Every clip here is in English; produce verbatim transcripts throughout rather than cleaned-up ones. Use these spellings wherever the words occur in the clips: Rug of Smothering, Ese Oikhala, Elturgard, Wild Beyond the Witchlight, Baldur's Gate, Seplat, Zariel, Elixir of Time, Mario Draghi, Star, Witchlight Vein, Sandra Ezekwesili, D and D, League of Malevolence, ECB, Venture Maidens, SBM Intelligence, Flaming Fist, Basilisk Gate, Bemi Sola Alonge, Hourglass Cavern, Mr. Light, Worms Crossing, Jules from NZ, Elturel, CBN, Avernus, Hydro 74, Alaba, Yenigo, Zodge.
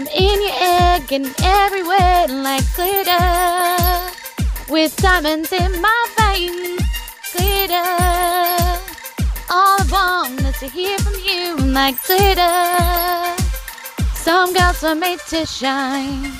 I'm in your air, getting everywhere like glitter. With diamonds in my veins, glitter. All I want is to hear from you like glitter. Some girls are made to shine.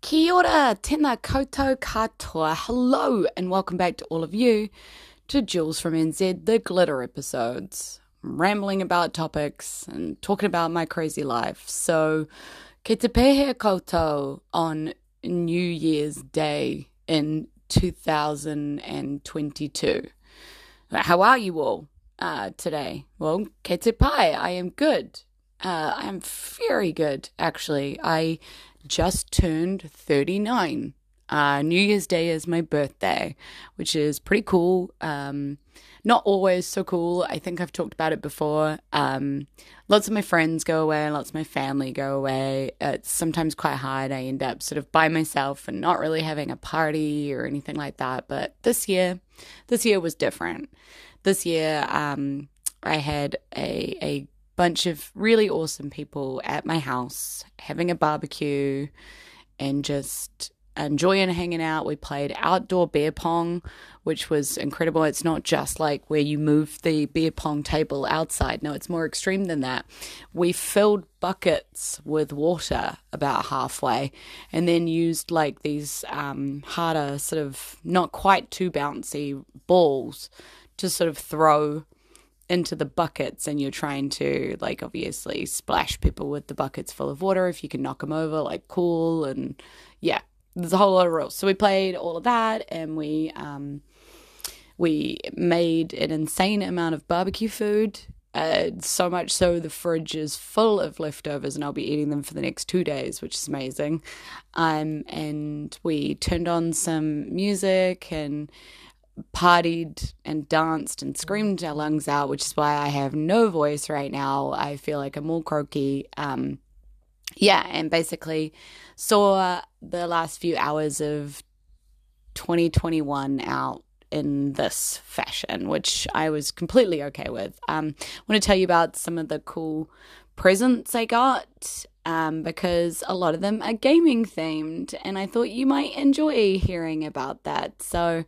Kia ora, tēnā koutou katoa. Hello and welcome back to all of you to Jules from N Z, the glitter episodes. I'm rambling about topics and talking about my crazy life. So, ke te pēhea koutou on New Year's Day in two thousand twenty-two. How are you all uh, today? Well, ke te pai, I am good. Uh, I am very good, actually. I... just turned thirty-nine. Uh, New Year's Day is my birthday, which is pretty cool. Um, not always so cool. I think I've talked about it before. Um, lots of my friends go away. Lots of my family go away. It's sometimes quite hard. I end up sort of by myself and not really having a party or anything like that. But this year, this year was different. This year, um, I had a a bunch of really awesome people at my house having a barbecue and just enjoying hanging out. We played outdoor beer pong, which was incredible. It's not just like where you move the beer pong table outside. No, it's more extreme than that. We filled buckets with water about halfway and then used like these um, harder sort of not quite too bouncy balls to sort of throw into the buckets, and you're trying to like obviously splash people with the buckets full of water. If you can knock them over, like cool. And yeah, there's a whole lot of rules. So we played all of that, and we um we made an insane amount of barbecue food, uh, so much so the fridge is full of leftovers, and I'll be eating them for the next two days, which is amazing. Um and we turned on some music and partied and danced and screamed our lungs out, which is why I have no voice right now. I feel like I'm all croaky. Um, yeah, and basically saw the last few hours of twenty twenty-one out in this fashion, which I was completely okay with. Um, I want to tell you about some of the cool presents I got, um, because a lot of them are gaming themed, and I thought you might enjoy hearing about that. So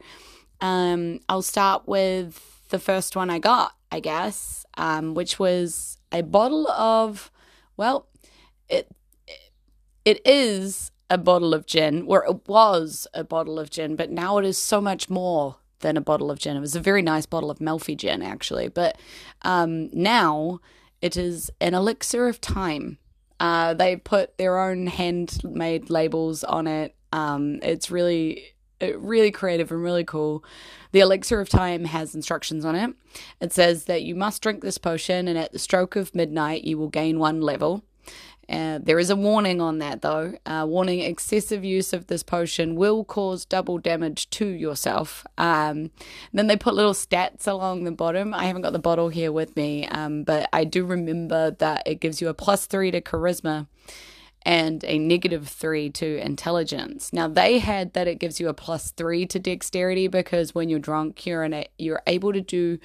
Um, I'll start with the first one I got, I guess, um, which was a bottle of, well, it it is a bottle of gin, or it was a bottle of gin, but now it is so much more than a bottle of gin. It was a very nice bottle of Melfi gin, actually, but um, now it is an Elixir of Time. Uh, they put their own handmade labels on it. Um, it's really... really creative and really cool. The Elixir of Time has instructions on it. It says that you must drink this potion, and at the stroke of midnight, you will gain one level. Uh, there is a warning on that, though. Uh, warning, excessive use of this potion will cause double damage to yourself. Um, then they put little stats along the bottom. I haven't got the bottle here with me, um, but I do remember that it gives you a plus three to charisma and a negative three to intelligence. Now, they had that it gives you a plus three to dexterity because when you're drunk, you're in a, you're able to do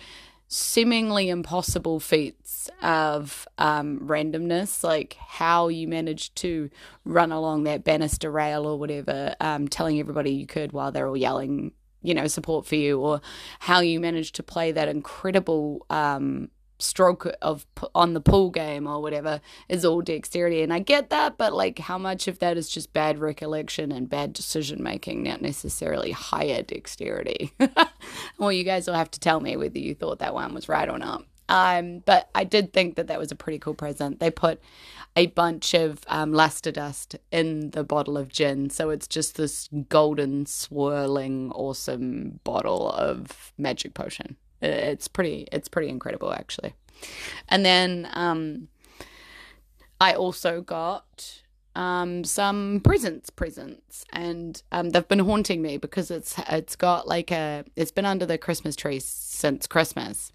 seemingly impossible feats of um, randomness, like how you managed to run along that banister rail or whatever, um, telling everybody you could while they're all yelling, you know, support for you, or how you managed to play that incredible um stroke of on the pool game or whatever is all dexterity, and I get that, but like how much of that is just bad recollection and bad decision making, not necessarily higher dexterity? Well, you guys will have to tell me whether you thought that one was right or not. Um, but I did think that that was a pretty cool present. They put a bunch of um, luster dust in the bottle of gin, so it's just this golden swirling awesome bottle of magic potion. It's pretty, it's pretty incredible, actually. And then um, I also got um, some presents, presents, and um, they've been haunting me because it's it's got like a it's been under the Christmas tree since Christmas,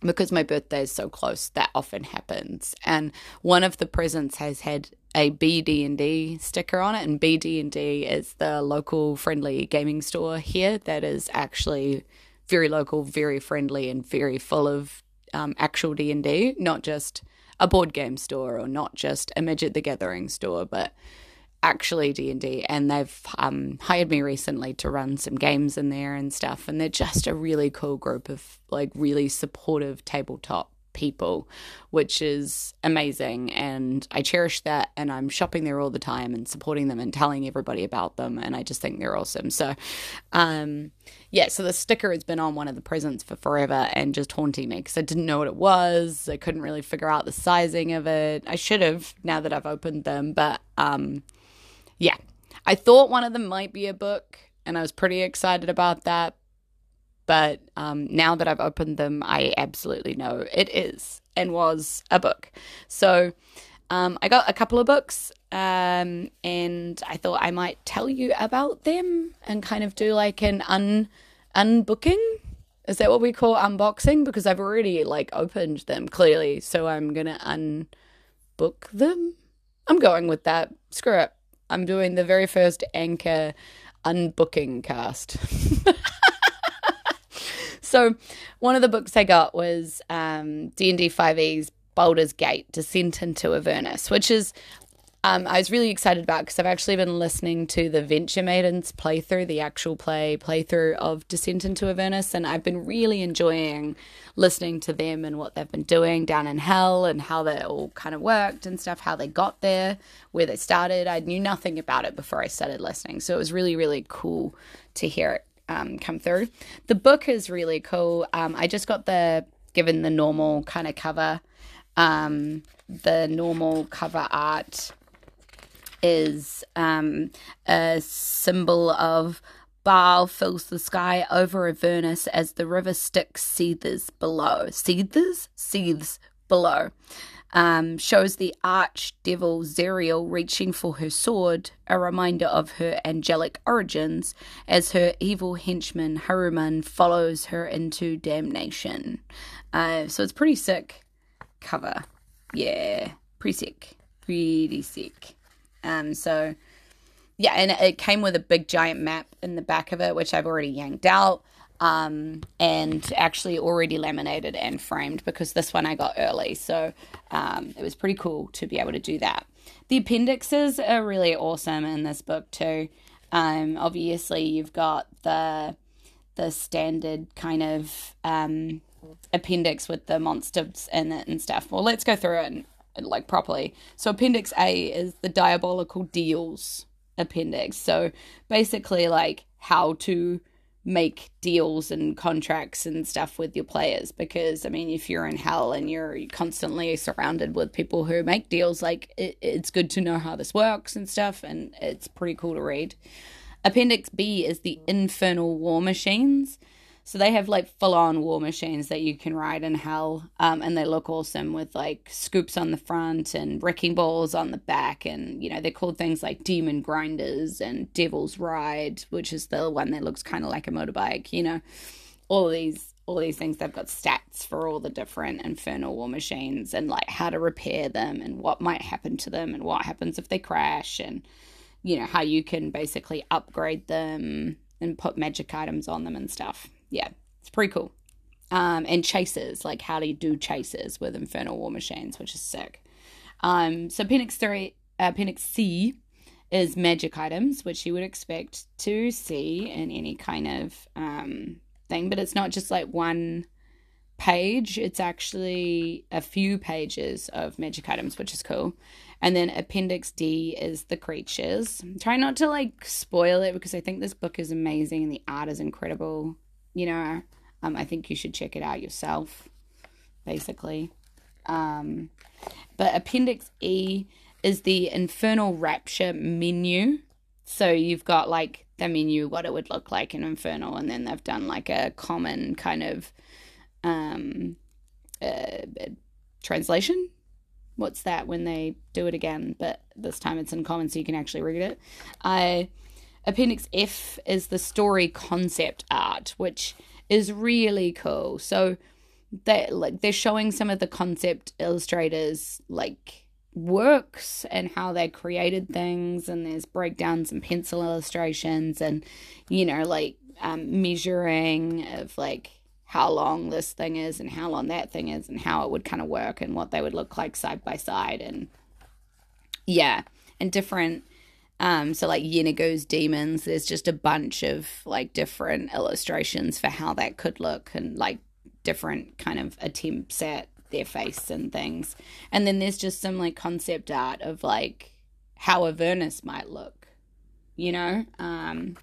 because my birthday is so close, that often happens. And one of the presents has had a B D and D sticker on it, and B D and D is the local friendly gaming store here that is actually very local, very friendly, and very full of um, actual D and D, not just a board game store or not just a Magic the Gathering store, but actually D and D. And they've um, hired me recently to run some games in there and stuff, and they're just a really cool group of like really supportive tabletop people, which is amazing, and I cherish that, and I'm shopping there all the time and supporting them and telling everybody about them, and I just think they're awesome. So um yeah so the sticker has been on one of the presents for forever and just haunting me because I didn't know what it was. I couldn't really figure out the sizing of it. I should have, now that I've opened them, but um yeah I thought one of them might be a book, and I was pretty excited about that. But um, now that I've opened them, I absolutely know it is and was a book. So um, I got a couple of books, um, and I thought I might tell you about them and kind of do like an un unbooking. Is that what we call unboxing? Because I've already like opened them clearly, so I'm going to unbook them. I'm going with that. Screw it. I'm doing the very first Anchor unbooking cast. So one of the books I got was um, D and D five E's Baldur's Gate, Descent into Avernus, which is um, I was really excited about because I've actually been listening to the Venture Maidens playthrough, the actual play playthrough of Descent into Avernus, and I've been really enjoying listening to them and what they've been doing down in hell and how that all kind of worked and stuff, how they got there, where they started. I knew nothing about it before I started listening, so it was really, really cool to hear it Um, come through. The book is really cool. Um, I just got the given the normal kind of cover. Um, the normal cover art is um, a symbol of Baal fills the sky over Avernus as the river Styx seethes below. Seethes? Seethes below. Um, shows the archdevil Zariel reaching for her sword, a reminder of her angelic origins, as her evil henchman Haruman follows her into damnation. Uh, so it's pretty sick cover. Yeah, pretty sick. Pretty sick. Um, so, yeah, and it came with a big giant map in the back of it, which I've already yanked out. Um, and actually already laminated and framed because this one I got early. So um, it was pretty cool to be able to do that. The appendixes are really awesome in this book too. Um, obviously you've got the the standard kind of um, appendix with the monsters in it and stuff. Well, let's go through it and, and like properly. So appendix A is the diabolical deals appendix. So basically like how to make deals and contracts and stuff with your players, because I mean if you're in hell and you're constantly surrounded with people who make deals, like it, it's good to know how this works and stuff, and it's pretty cool to read. Appendix B is the infernal war machines. So they have like full-on war machines that you can ride in hell, um, and they look awesome with like scoops on the front and wrecking balls on the back, and you know they're called things like demon grinders and devil's ride, which is the one that looks kind of like a motorbike. You know, all these all these things, they've got stats for all the different infernal war machines and like how to repair them and what might happen to them and what happens if they crash, and you know how you can basically upgrade them and put magic items on them and stuff. Yeah, it's pretty cool. Um, and chases, like how do you do chases with infernal war machines, which is sick. Um, so appendix three, uh, appendix C is magic items, which you would expect to see in any kind of um, thing, but it's not just like one page. It's actually a few pages of magic items, which is cool. And then appendix D is the creatures. Try not to like spoil it because I think this book is amazing and the art is incredible. You know, um, I think you should check it out yourself, basically. Um, but Appendix E is the Infernal Rapture menu. So you've got, like, the menu, what it would look like in Infernal, and then they've done, like, a common kind of um, uh, translation. What's that when they do it again? But this time it's in common so you can actually read it. I... Appendix F is the story concept art, which is really cool. So they like they're showing some of the concept illustrators like works and how they created things, and there's breakdowns and pencil illustrations and, you know, like um, measuring of like how long this thing is and how long that thing is and how it would kind of work and what they would look like side by side, and yeah, and different um so like Yenigo's demons, there's just a bunch of like different illustrations for how that could look and like different kind of attempts at their face and things. And then there's just some like concept art of like how Avernus might look, you know, um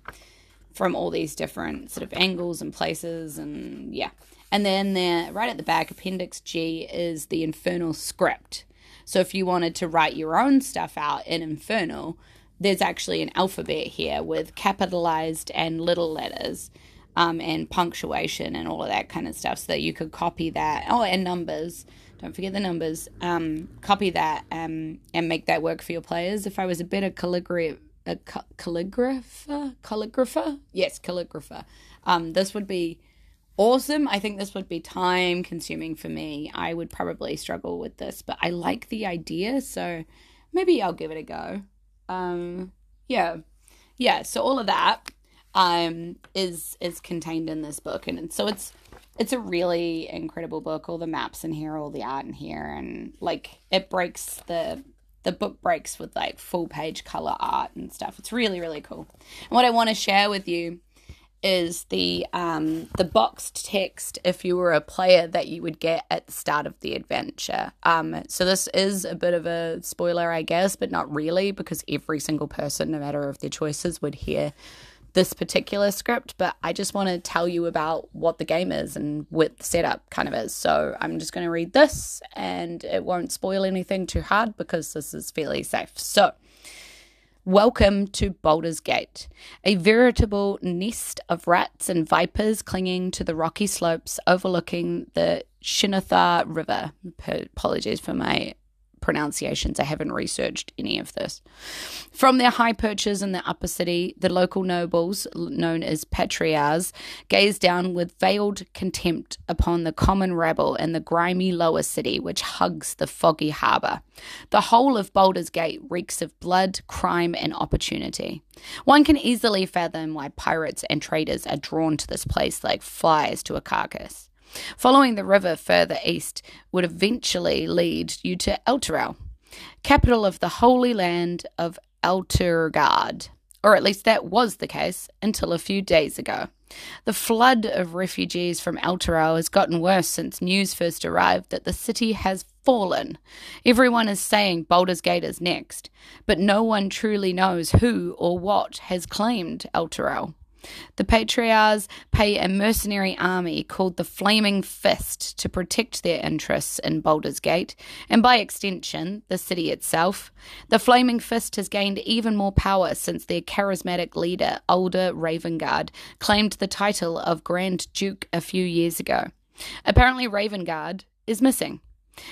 from all these different sort of angles and places, and yeah. And then there, right at the back, Appendix G is the Infernal script. So if you wanted to write your own stuff out in Infernal, there's actually an alphabet here with capitalized and little letters, um, and punctuation and all of that kind of stuff, so that you could copy that. Oh, and numbers. Don't forget the numbers. Um, copy that um, and make that work for your players. If I was a better calligrapher, a cal- calligrapher, calligrapher, yes, calligrapher, um, this would be awesome. I think this would be time consuming for me. I would probably struggle with this, but I like the idea, so maybe I'll give it a go. Um, yeah, yeah. So all of that, um, is, is contained in this book. And so it's, it's a really incredible book. All the maps in here, all the art in here, and like it breaks the, the book breaks with like full page color art and stuff. It's really, really cool. And what I want to share with you is the, um, the boxed text, if you were a player, that you would get at the start of the adventure. Um, so this is a bit of a spoiler, I guess, but not really, because every single person, no matter of their choices, would hear this particular script. But I just want to tell you about what the game is and what the setup kind of is. So I'm just going to read this, and it won't spoil anything too hard because this is fairly safe. So, welcome to Baldur's Gate, a veritable nest of rats and vipers clinging to the rocky slopes overlooking the Shinathar River. Apologies for my pronunciations. I haven't researched any of this. From their high perches in the upper city, the local nobles, known as patriars, gaze down with veiled contempt upon the common rabble and the grimy lower city, which hugs the foggy harbour. The whole of Baldur's Gate reeks of blood, crime, and opportunity. One can easily fathom why pirates and traders are drawn to this place like flies to a carcass. Following the river further east would eventually lead you to Elturel, capital of the holy land of Elturgard, or at least that was the case until a few days ago. The flood of refugees from Elturel has gotten worse since news first arrived that the city has fallen. Everyone is saying Baldur's Gate is next, but no one truly knows who or what has claimed Elturel. The Patriarchs pay a mercenary army called the Flaming Fist to protect their interests in Baldur's Gate, and by extension, the city itself. The Flaming Fist has gained even more power since their charismatic leader, Ulder Ravengard, claimed the title of Grand Duke a few years ago. Apparently, Ravengard is missing.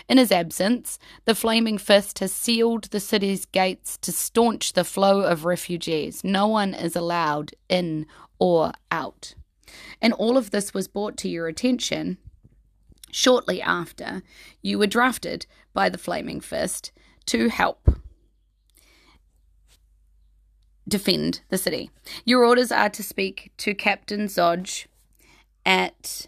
In his absence, the Flaming Fist has sealed the city's gates to staunch the flow of refugees. No one is allowed in or out. And all of this was brought to your attention shortly after you were drafted by the Flaming Fist to help defend the city. Your orders are to speak to Captain Zodge at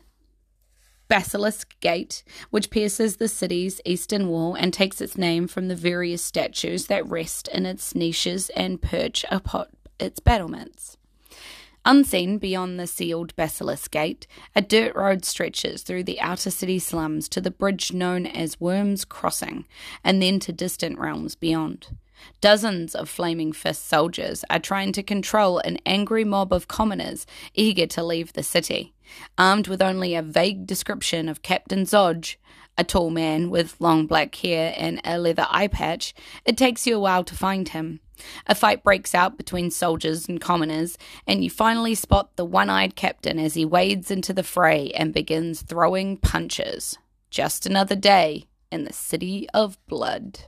Basilisk Gate, which pierces the city's eastern wall and takes its name from the various statues that rest in its niches and perch upon its battlements. Unseen beyond the sealed Basilisk Gate, a dirt road stretches through the outer city slums to the bridge known as Worms Crossing, and then to distant realms beyond. Dozens of Flaming Fist soldiers are trying to control an angry mob of commoners eager to leave the city. Armed with only a vague description of Captain Zodge, a tall man with long black hair and a leather eye patch, it takes you a while to find him. A fight breaks out between soldiers and commoners, and you finally spot the one-eyed captain as he wades into the fray and begins throwing punches. Just another day in the City of Blood.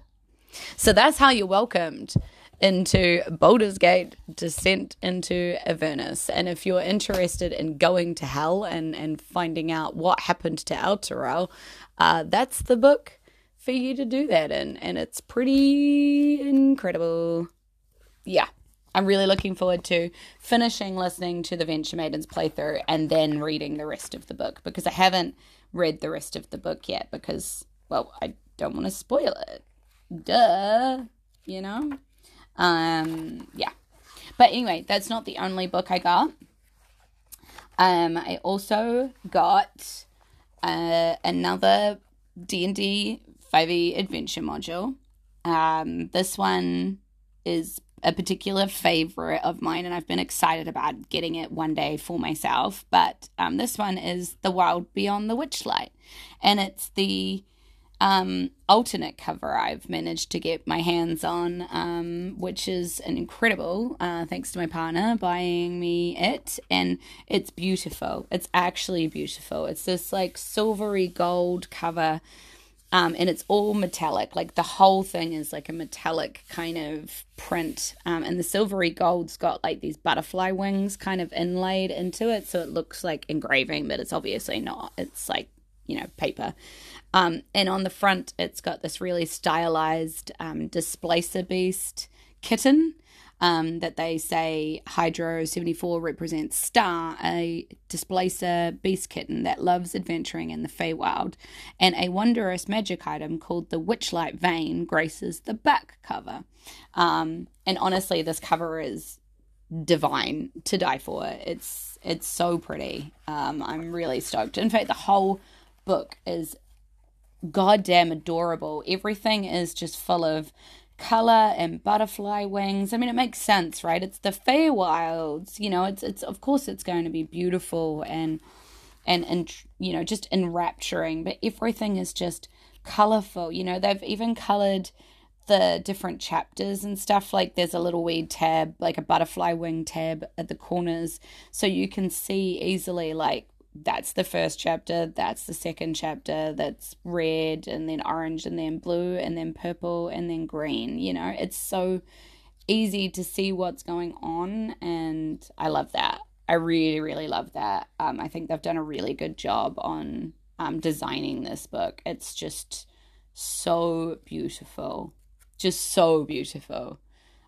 So that's how you're welcomed into Baldur's Gate, Descent into Avernus. And if you're interested in going to hell and, and finding out what happened to Elturel, uh, that's the book for you to do that in. And it's pretty incredible. Yeah. I'm really looking forward to finishing listening to the Venture Maidens playthrough and then reading the rest of the book, because I haven't read the rest of the book yet because, well, I don't want to spoil it. Duh. You know? Um, yeah. But anyway, that's not the only book I got. Um, I also got uh, another D and D five e adventure module. Um, this one is a particular favorite of mine, and I've been excited about getting it one day for myself. But um, this one is The Wild Beyond the Witchlight, and it's the um, alternate cover I've managed to get my hands on, um, which is incredible, uh, thanks to my partner buying me it. And it's beautiful. It's actually beautiful. It's this like silvery gold cover, Um, and it's all metallic. Like the whole thing is like a metallic kind of print. Um, and the silvery gold's got like these butterfly wings kind of inlaid into it. So it looks like engraving, but it's obviously not. It's like, you know, paper. Um, and on the front, it's got this really stylized um, displacer beast kitten um, that they say Hydro seventy-four represents Star, a displacer beast kitten that loves adventuring in the Feywild, and a wondrous magic item called the Witchlight Vein graces the back cover. Um, and honestly, this cover is divine, to die for. It's it's so pretty. Um, I'm really stoked. In fact, the whole book is goddamn adorable. Everything is just full of color and butterfly wings. I mean, it makes sense, right? It's the Feywilds, you know. It's it's of course it's going to be beautiful and and and you know, just enrapturing. But everything is just colorful. You know, they've even colored the different chapters and stuff. Like there's a little wee tab, like a butterfly wing tab at the corners, so you can see easily like, that's the first chapter, that's the second chapter, that's red, and then orange, and then blue, and then purple, and then green. You know, it's so easy to see what's going on, and I love that. I really, really love that. Um, I think they've done a really good job on um, designing this book. It's just so beautiful. Just so beautiful.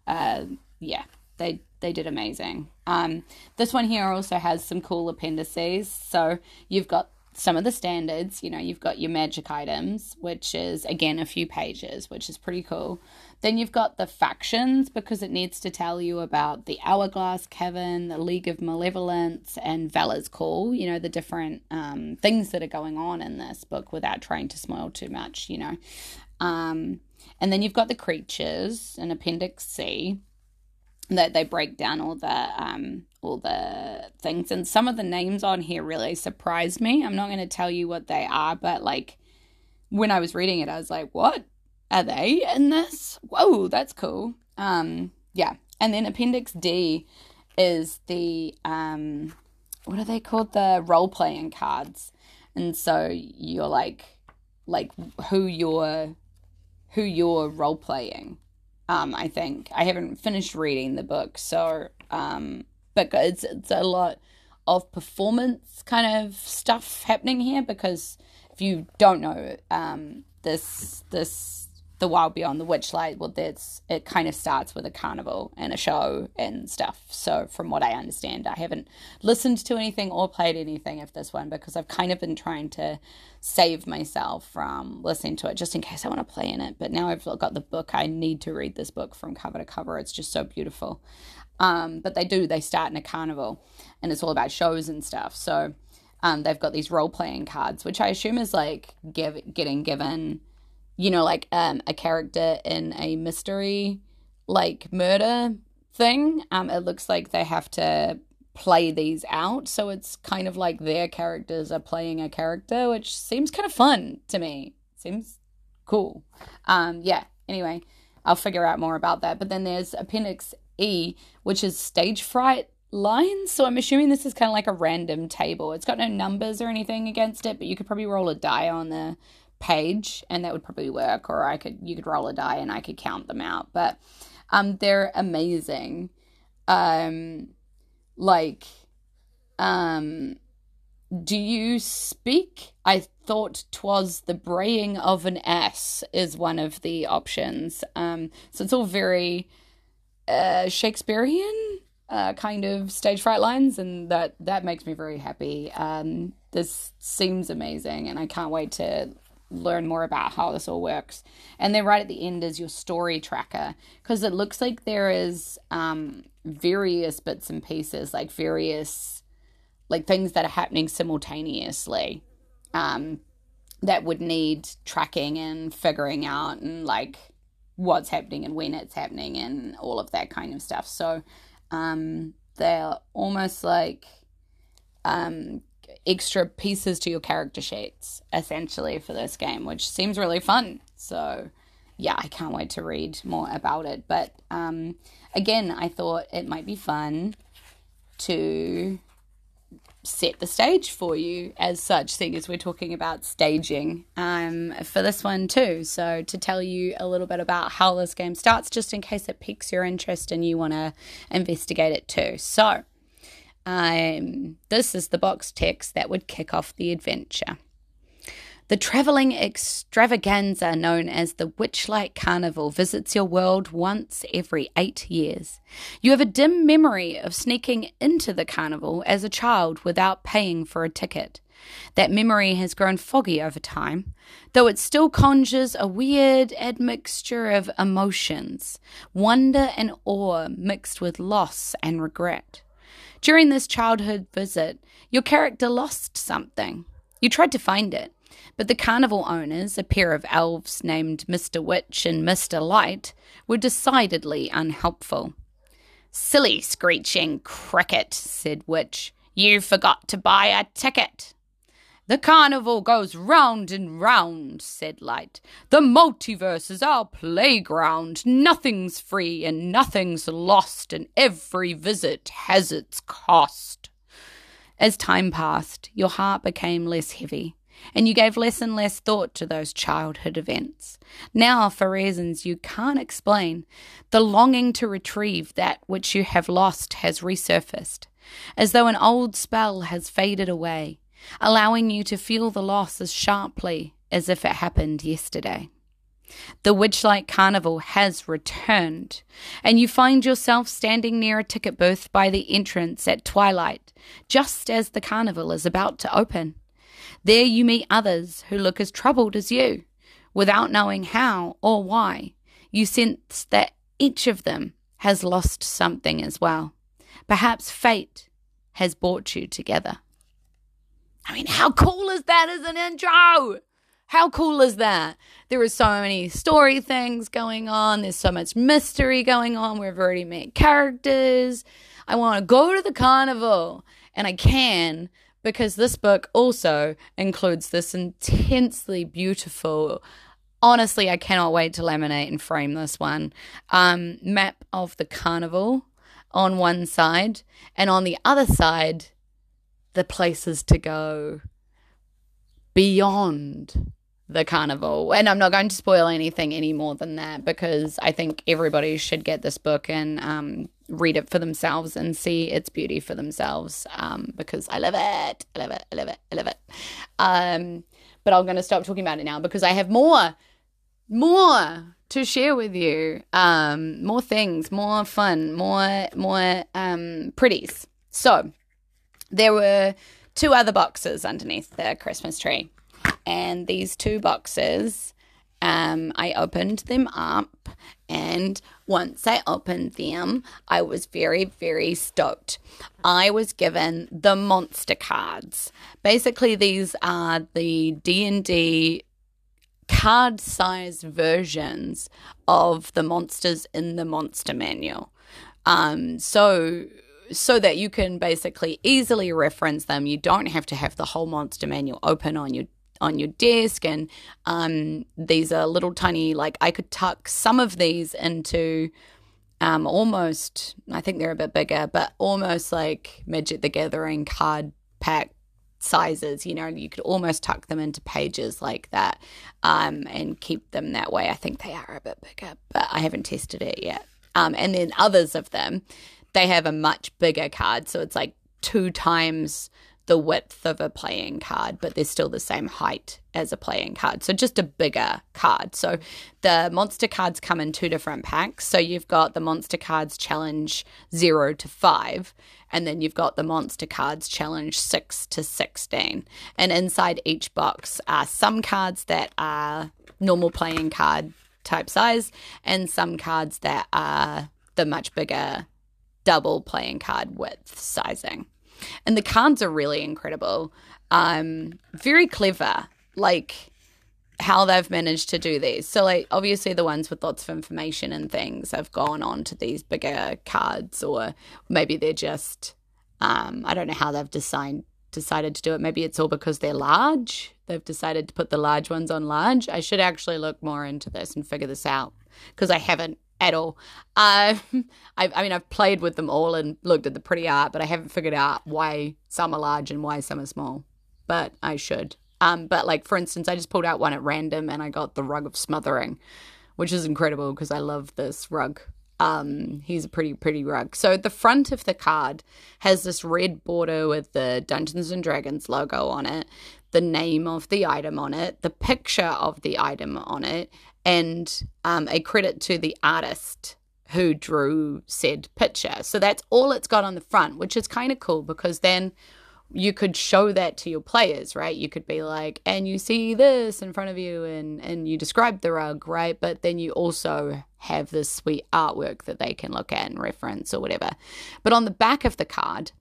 Uh, yeah, they They did amazing. Um, this one here also has some cool appendices. So you've got some of the standards. You know, you've got your magic items, which is, again, a few pages, which is pretty cool. Then you've got the factions, because it needs to tell you about the Hourglass Cavern, the League of Malevolence, and Valor's Call. You know, the different um, things that are going on in this book without trying to spoil too much, you know. Um, and then you've got the creatures in Appendix C. That they break down all the um all the things, and some of the names on here really surprised me. I'm not going to tell you what they are, but like when I was reading it, I was like, "What are they in this? Whoa, that's cool." Um, yeah, and then Appendix D is the um, what are they called? The role playing cards, and so you're like, like who you're, who you're role playing. Um, I think I haven't finished reading the book, so um, because it's, it's a lot of performance kind of stuff happening here. Because if you don't know, um, this this the Wild Beyond the Witchlight, well, that's it. Kind of starts with a carnival and a show and stuff. So from what I understand, I haven't listened to anything or played anything of this one because I've kind of been trying to save myself from listening to it just in case I want to play in it. But now I've got the book, I need to read this book from cover to cover. It's just so beautiful. Um, but they do, they start in a carnival and it's all about shows and stuff. So um, they've got these role-playing cards, which I assume is like give, getting given, you know, like um, a character in a mystery, like murder thing. Um, it looks like they have to play these out, so it's kind of like their characters are playing a character, which seems kind of fun to me. Seems cool. Um, yeah, anyway, I'll figure out more about that. But then there's Appendix E, which is Stage Fright Lines, so I'm assuming this is kind of like a random table. It's got no numbers or anything against it, but you could probably roll a die on the page, and that would probably work, or I could you could roll a die and I could count them out. But Um, they're amazing. Um, like, um, do you speak? I thought 'twas the braying of an ass is one of the options. Um, so it's all very uh, Shakespearean uh, kind of stage fright lines, and that, that makes me very happy. Um, this seems amazing, and I can't wait to learn more about how this all works. And then right at the end is your story tracker, because it looks like there is um, various bits and pieces, like various like things that are happening simultaneously um, that would need tracking and figuring out, and like what's happening and when it's happening and all of that kind of stuff. So um, they're almost like um, extra pieces to your character sheets essentially for this game, which seems really fun. So yeah, I can't wait to read more about it. But um, again, I thought it might be fun to set the stage for you as such, seeing as we're talking about staging um, for this one too. So to tell you a little bit about how this game starts, just in case it piques your interest and you want to investigate it too. So Um, this is the box text that would kick off the adventure. The travelling extravaganza known as the Witchlight Carnival visits your world once every eight years. You have a dim memory of sneaking into the carnival as a child without paying for a ticket. That memory has grown foggy over time, though it still conjures a weird admixture of emotions, wonder and awe mixed with loss and regret. During this childhood visit, your character lost something. You tried to find it, but the carnival owners, a pair of elves named Mister Witch and Mister Light, were decidedly unhelpful. "Silly screeching cricket," said Witch. "You forgot to buy a ticket." "The carnival goes round and round," said Light. "The multiverse is our playground. Nothing's free and nothing's lost, and every visit has its cost." As time passed, your heart became less heavy, and you gave less and less thought to those childhood events. Now, for reasons you can't explain, the longing to retrieve that which you have lost has resurfaced, as though an old spell has faded away, allowing you to feel the loss as sharply as if it happened yesterday. The Witchlight Carnival has returned, and you find yourself standing near a ticket booth by the entrance at twilight, just as the carnival is about to open. There you meet others who look as troubled as you. Without knowing how or why, you sense that each of them has lost something as well. Perhaps fate has brought you together. I mean, how cool is that as an intro? How cool is that? There are so many story things going on. There's so much mystery going on. We've already met characters. I want to go to the carnival, and I can because this book also includes this intensely beautiful, honestly, I cannot wait to laminate and frame this one, um, map of the carnival on one side, and on the other side, the places to go beyond the carnival. And I'm not going to spoil anything any more than that, because I think everybody should get this book and um, read it for themselves and see its beauty for themselves, um, because I love it. I love it. I love it. I love it. Um, but I'm going to stop talking about it now because I have more, more to share with you, um, more things, more fun, more, more um, pretties. So there were two other boxes underneath the Christmas tree, and these two boxes, um, I opened them up, and once I opened them, I was very, very stoked. I was given the monster cards. Basically, these are the D and D card size versions of the monsters in the Monster Manual. Um, so... so that you can basically easily reference them. You don't have to have the whole Monster Manual open on your on your desk. And um, these are little tiny, like I could tuck some of these into um, almost, I think they're a bit bigger, but almost like Magic the Gathering card pack sizes. You know, you could almost tuck them into pages like that um, and keep them that way. I think they are a bit bigger, but I haven't tested it yet. Um, and then others of them, they have a much bigger card. So it's like two times the width of a playing card, but they're still the same height as a playing card. So just a bigger card. So the monster cards come in two different packs. So you've got the monster cards challenge zero to five, and then you've got the monster cards challenge six to sixteen. And inside each box are some cards that are normal playing card type size and some cards that are the much bigger double playing card width sizing. And the cards are really incredible. Um, very clever, like how they've managed to do these. So like obviously the ones with lots of information and things have gone on to these bigger cards, or maybe they're just, um, I don't know how they've designed, decided to do it. Maybe it's all because they're large. They've decided to put the large ones on large. I should actually look more into this and figure this out because I haven't at all. Um, I, I mean, I've played with them all and looked at the pretty art, but I haven't figured out why some are large and why some are small, but I should. Um, but like, for instance, I just pulled out one at random and I got the Rug of Smothering, which is incredible because I love this rug. Um, he's a pretty, pretty rug. So the front of the card has this red border with the Dungeons and Dragons logo on it, the name of the item on it, the picture of the item on it, and um, a credit to the artist who drew said picture. So that's all it's got on the front, which is kind of cool because then you could show that to your players, right? You could be like, and you see this in front of you, and, and you describe the rug, right? But then you also have this sweet artwork that they can look at and reference or whatever. But on the back of the card,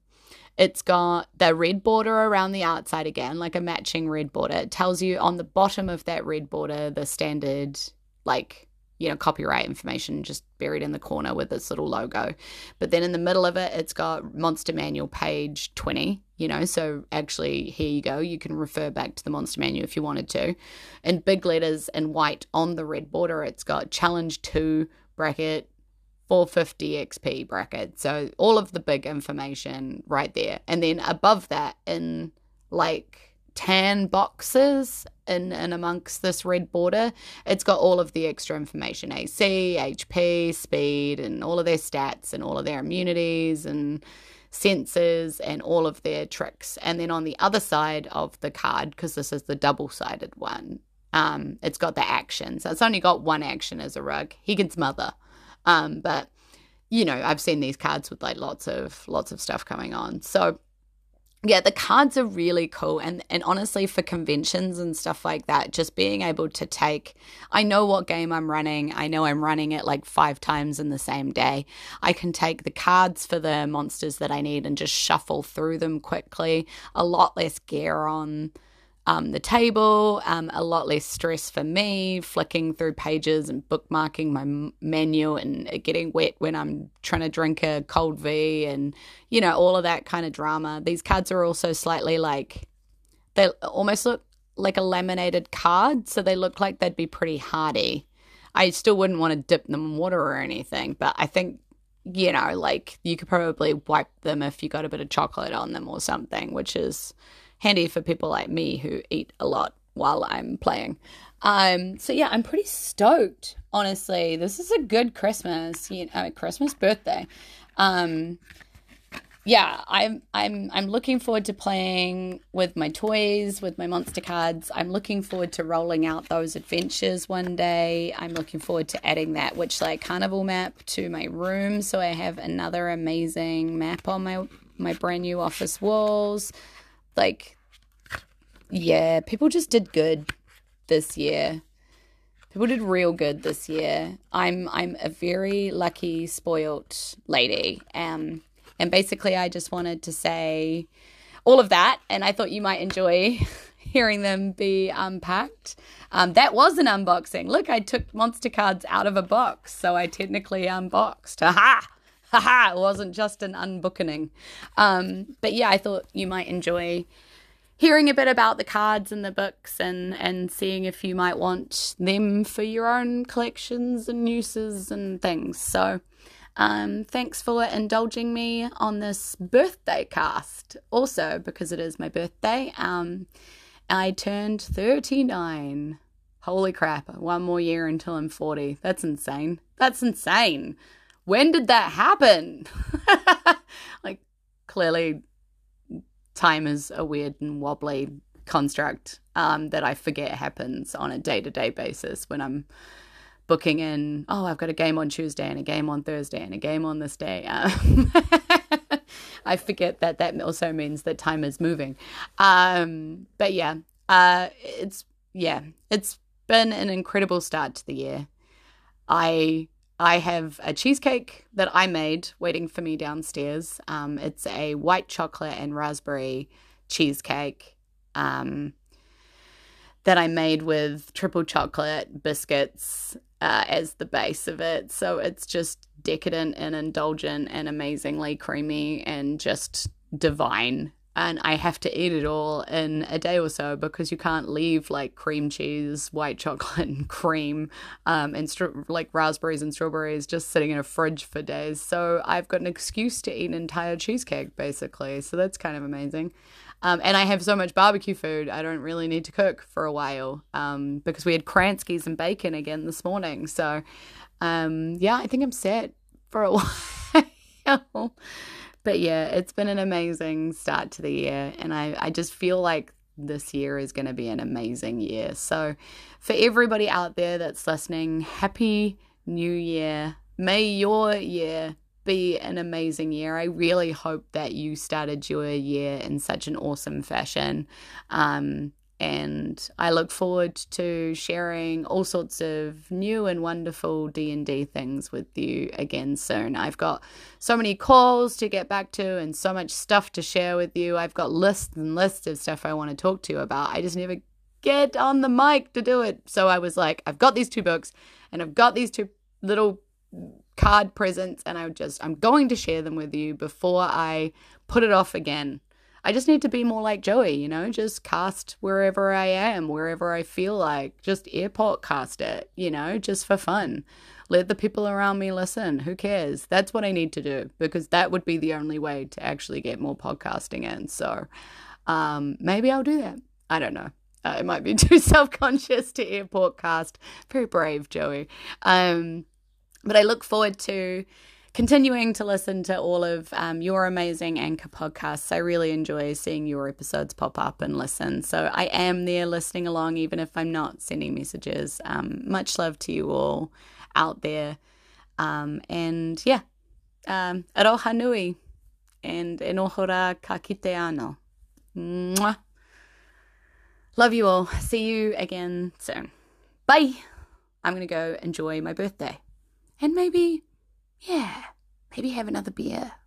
it's got the red border around the outside again, like a matching red border. It tells you on the bottom of that red border, the standard, like, you know, copyright information just buried in the corner with this little logo. But then in the middle of it, it's got Monster Manual page twenty, you know, so actually here you go. You can refer back to the Monster Manual if you wanted to. In big letters in white on the red border, it's got challenge two bracket four fifty X P bracket. So all of the big information right there. And then above that in like tan boxes in and amongst this red border, it's got all of the extra information, A C, H P, speed, and all of their stats and all of their immunities and senses and all of their tricks. And then on the other side of the card, because this is the double-sided one, um, it's got the action. So it's only got one action as a rug. He can smother. Um, but, you know, I've seen these cards with like lots of, lots of stuff coming on. So yeah, the cards are really cool. And, and honestly, for conventions and stuff like that, just being able to take, I know what game I'm running. I know I'm running it like five times in the same day. I can take the cards for the monsters that I need and just shuffle through them quickly. A lot less gear on Um, the table, um, a lot less stress for me, flicking through pages and bookmarking my m- menu and it getting wet when I'm trying to drink a cold V and, you know, all of that kind of drama. These cards are also slightly like, they almost look like a laminated card, so they look like they'd be pretty hardy. I still wouldn't want to dip them in water or anything, but I think, you know, like you could probably wipe them if you got a bit of chocolate on them or something, which is handy for people like me who eat a lot while I'm playing. Um, so, yeah, I'm pretty stoked, honestly. This is a good Christmas, you know, Christmas birthday. Um, yeah, I'm I'm I'm looking forward to playing with my toys, with my monster cards. I'm looking forward to rolling out those adventures one day. I'm looking forward to adding that Witchlight Carnival map to my room so I have another amazing map on my my brand new office walls. Like, yeah, people just did good this year. People did real good this year. I'm I'm a very lucky, spoilt lady. Um, and basically I just wanted to say all of that, and I thought you might enjoy hearing them be unpacked. Um, that was an unboxing. Look, I took monster cards out of a box, so I technically unboxed. Ha-ha! Haha, it wasn't just an unbookening. Um, but yeah, I thought you might enjoy hearing a bit about the cards and the books and, and seeing if you might want them for your own collections and uses and things. So um, thanks for indulging me on this birthday cast. Also, because it is my birthday, um, I turned thirty-nine. Holy crap, one more year until I'm forty. That's insane. That's insane. when did that happen? Like, clearly time is a weird and wobbly construct um, that I forget happens on a day-to-day basis when I'm booking in, oh, I've got a game on Tuesday and a game on Thursday and a game on this day. Um, I forget that that also means that time is moving. Um, but yeah, uh, it's, yeah, it's been an incredible start to the year. I I have a cheesecake that I made waiting for me downstairs. Um, it's a white chocolate and raspberry cheesecake um, that I made with triple chocolate biscuits uh, as the base of it. So it's just decadent and indulgent and amazingly creamy and just divine. And I have to eat it all in a day or so because you can't leave like cream cheese, white chocolate and cream um, and str- like raspberries and strawberries just sitting in a fridge for days. So I've got an excuse to eat an entire cheesecake basically. So that's kind of amazing. Um, and I have so much barbecue food, I don't really need to cook for a while um, because we had Krantzky's and bacon again this morning. So um, yeah, I think I'm set for a while. But yeah, it's been an amazing start to the year, and I, I just feel like this year is going to be an amazing year. So for everybody out there that's listening, happy new year. May your year be an amazing year. I really hope that you started your year in such an awesome fashion. Um, and I look forward to sharing all sorts of new and wonderful D and D things with you again soon. I've got so many calls to get back to and so much stuff to share with you. I've got lists and lists of stuff I want to talk to you about. I just never get on the mic to do it. So I was like, I've got these two books and I've got these two little card presents, and I just, I'm going to share them with you before I put it off again. I just need to be more like Joey, you know, just cast wherever I am, wherever I feel like, just airport cast it, you know, just for fun. Let the people around me listen. Who cares? That's what I need to do, because that would be the only way to actually get more podcasting in. So um, maybe I'll do that. I don't know. Uh, it might be too self-conscious to airport cast. Very brave, Joey. Um, but I look forward to continuing to listen to all of um, your amazing anchor podcasts. I really enjoy seeing your episodes pop up and listen. So I am there listening along, even if I'm not sending messages. Um, much love to you all out there. Um, and yeah, um, aroha nui and enohora ka kite ano. Mwah. Love you all. See you again soon. Bye. I'm going to go enjoy my birthday and maybe... yeah, maybe have another beer.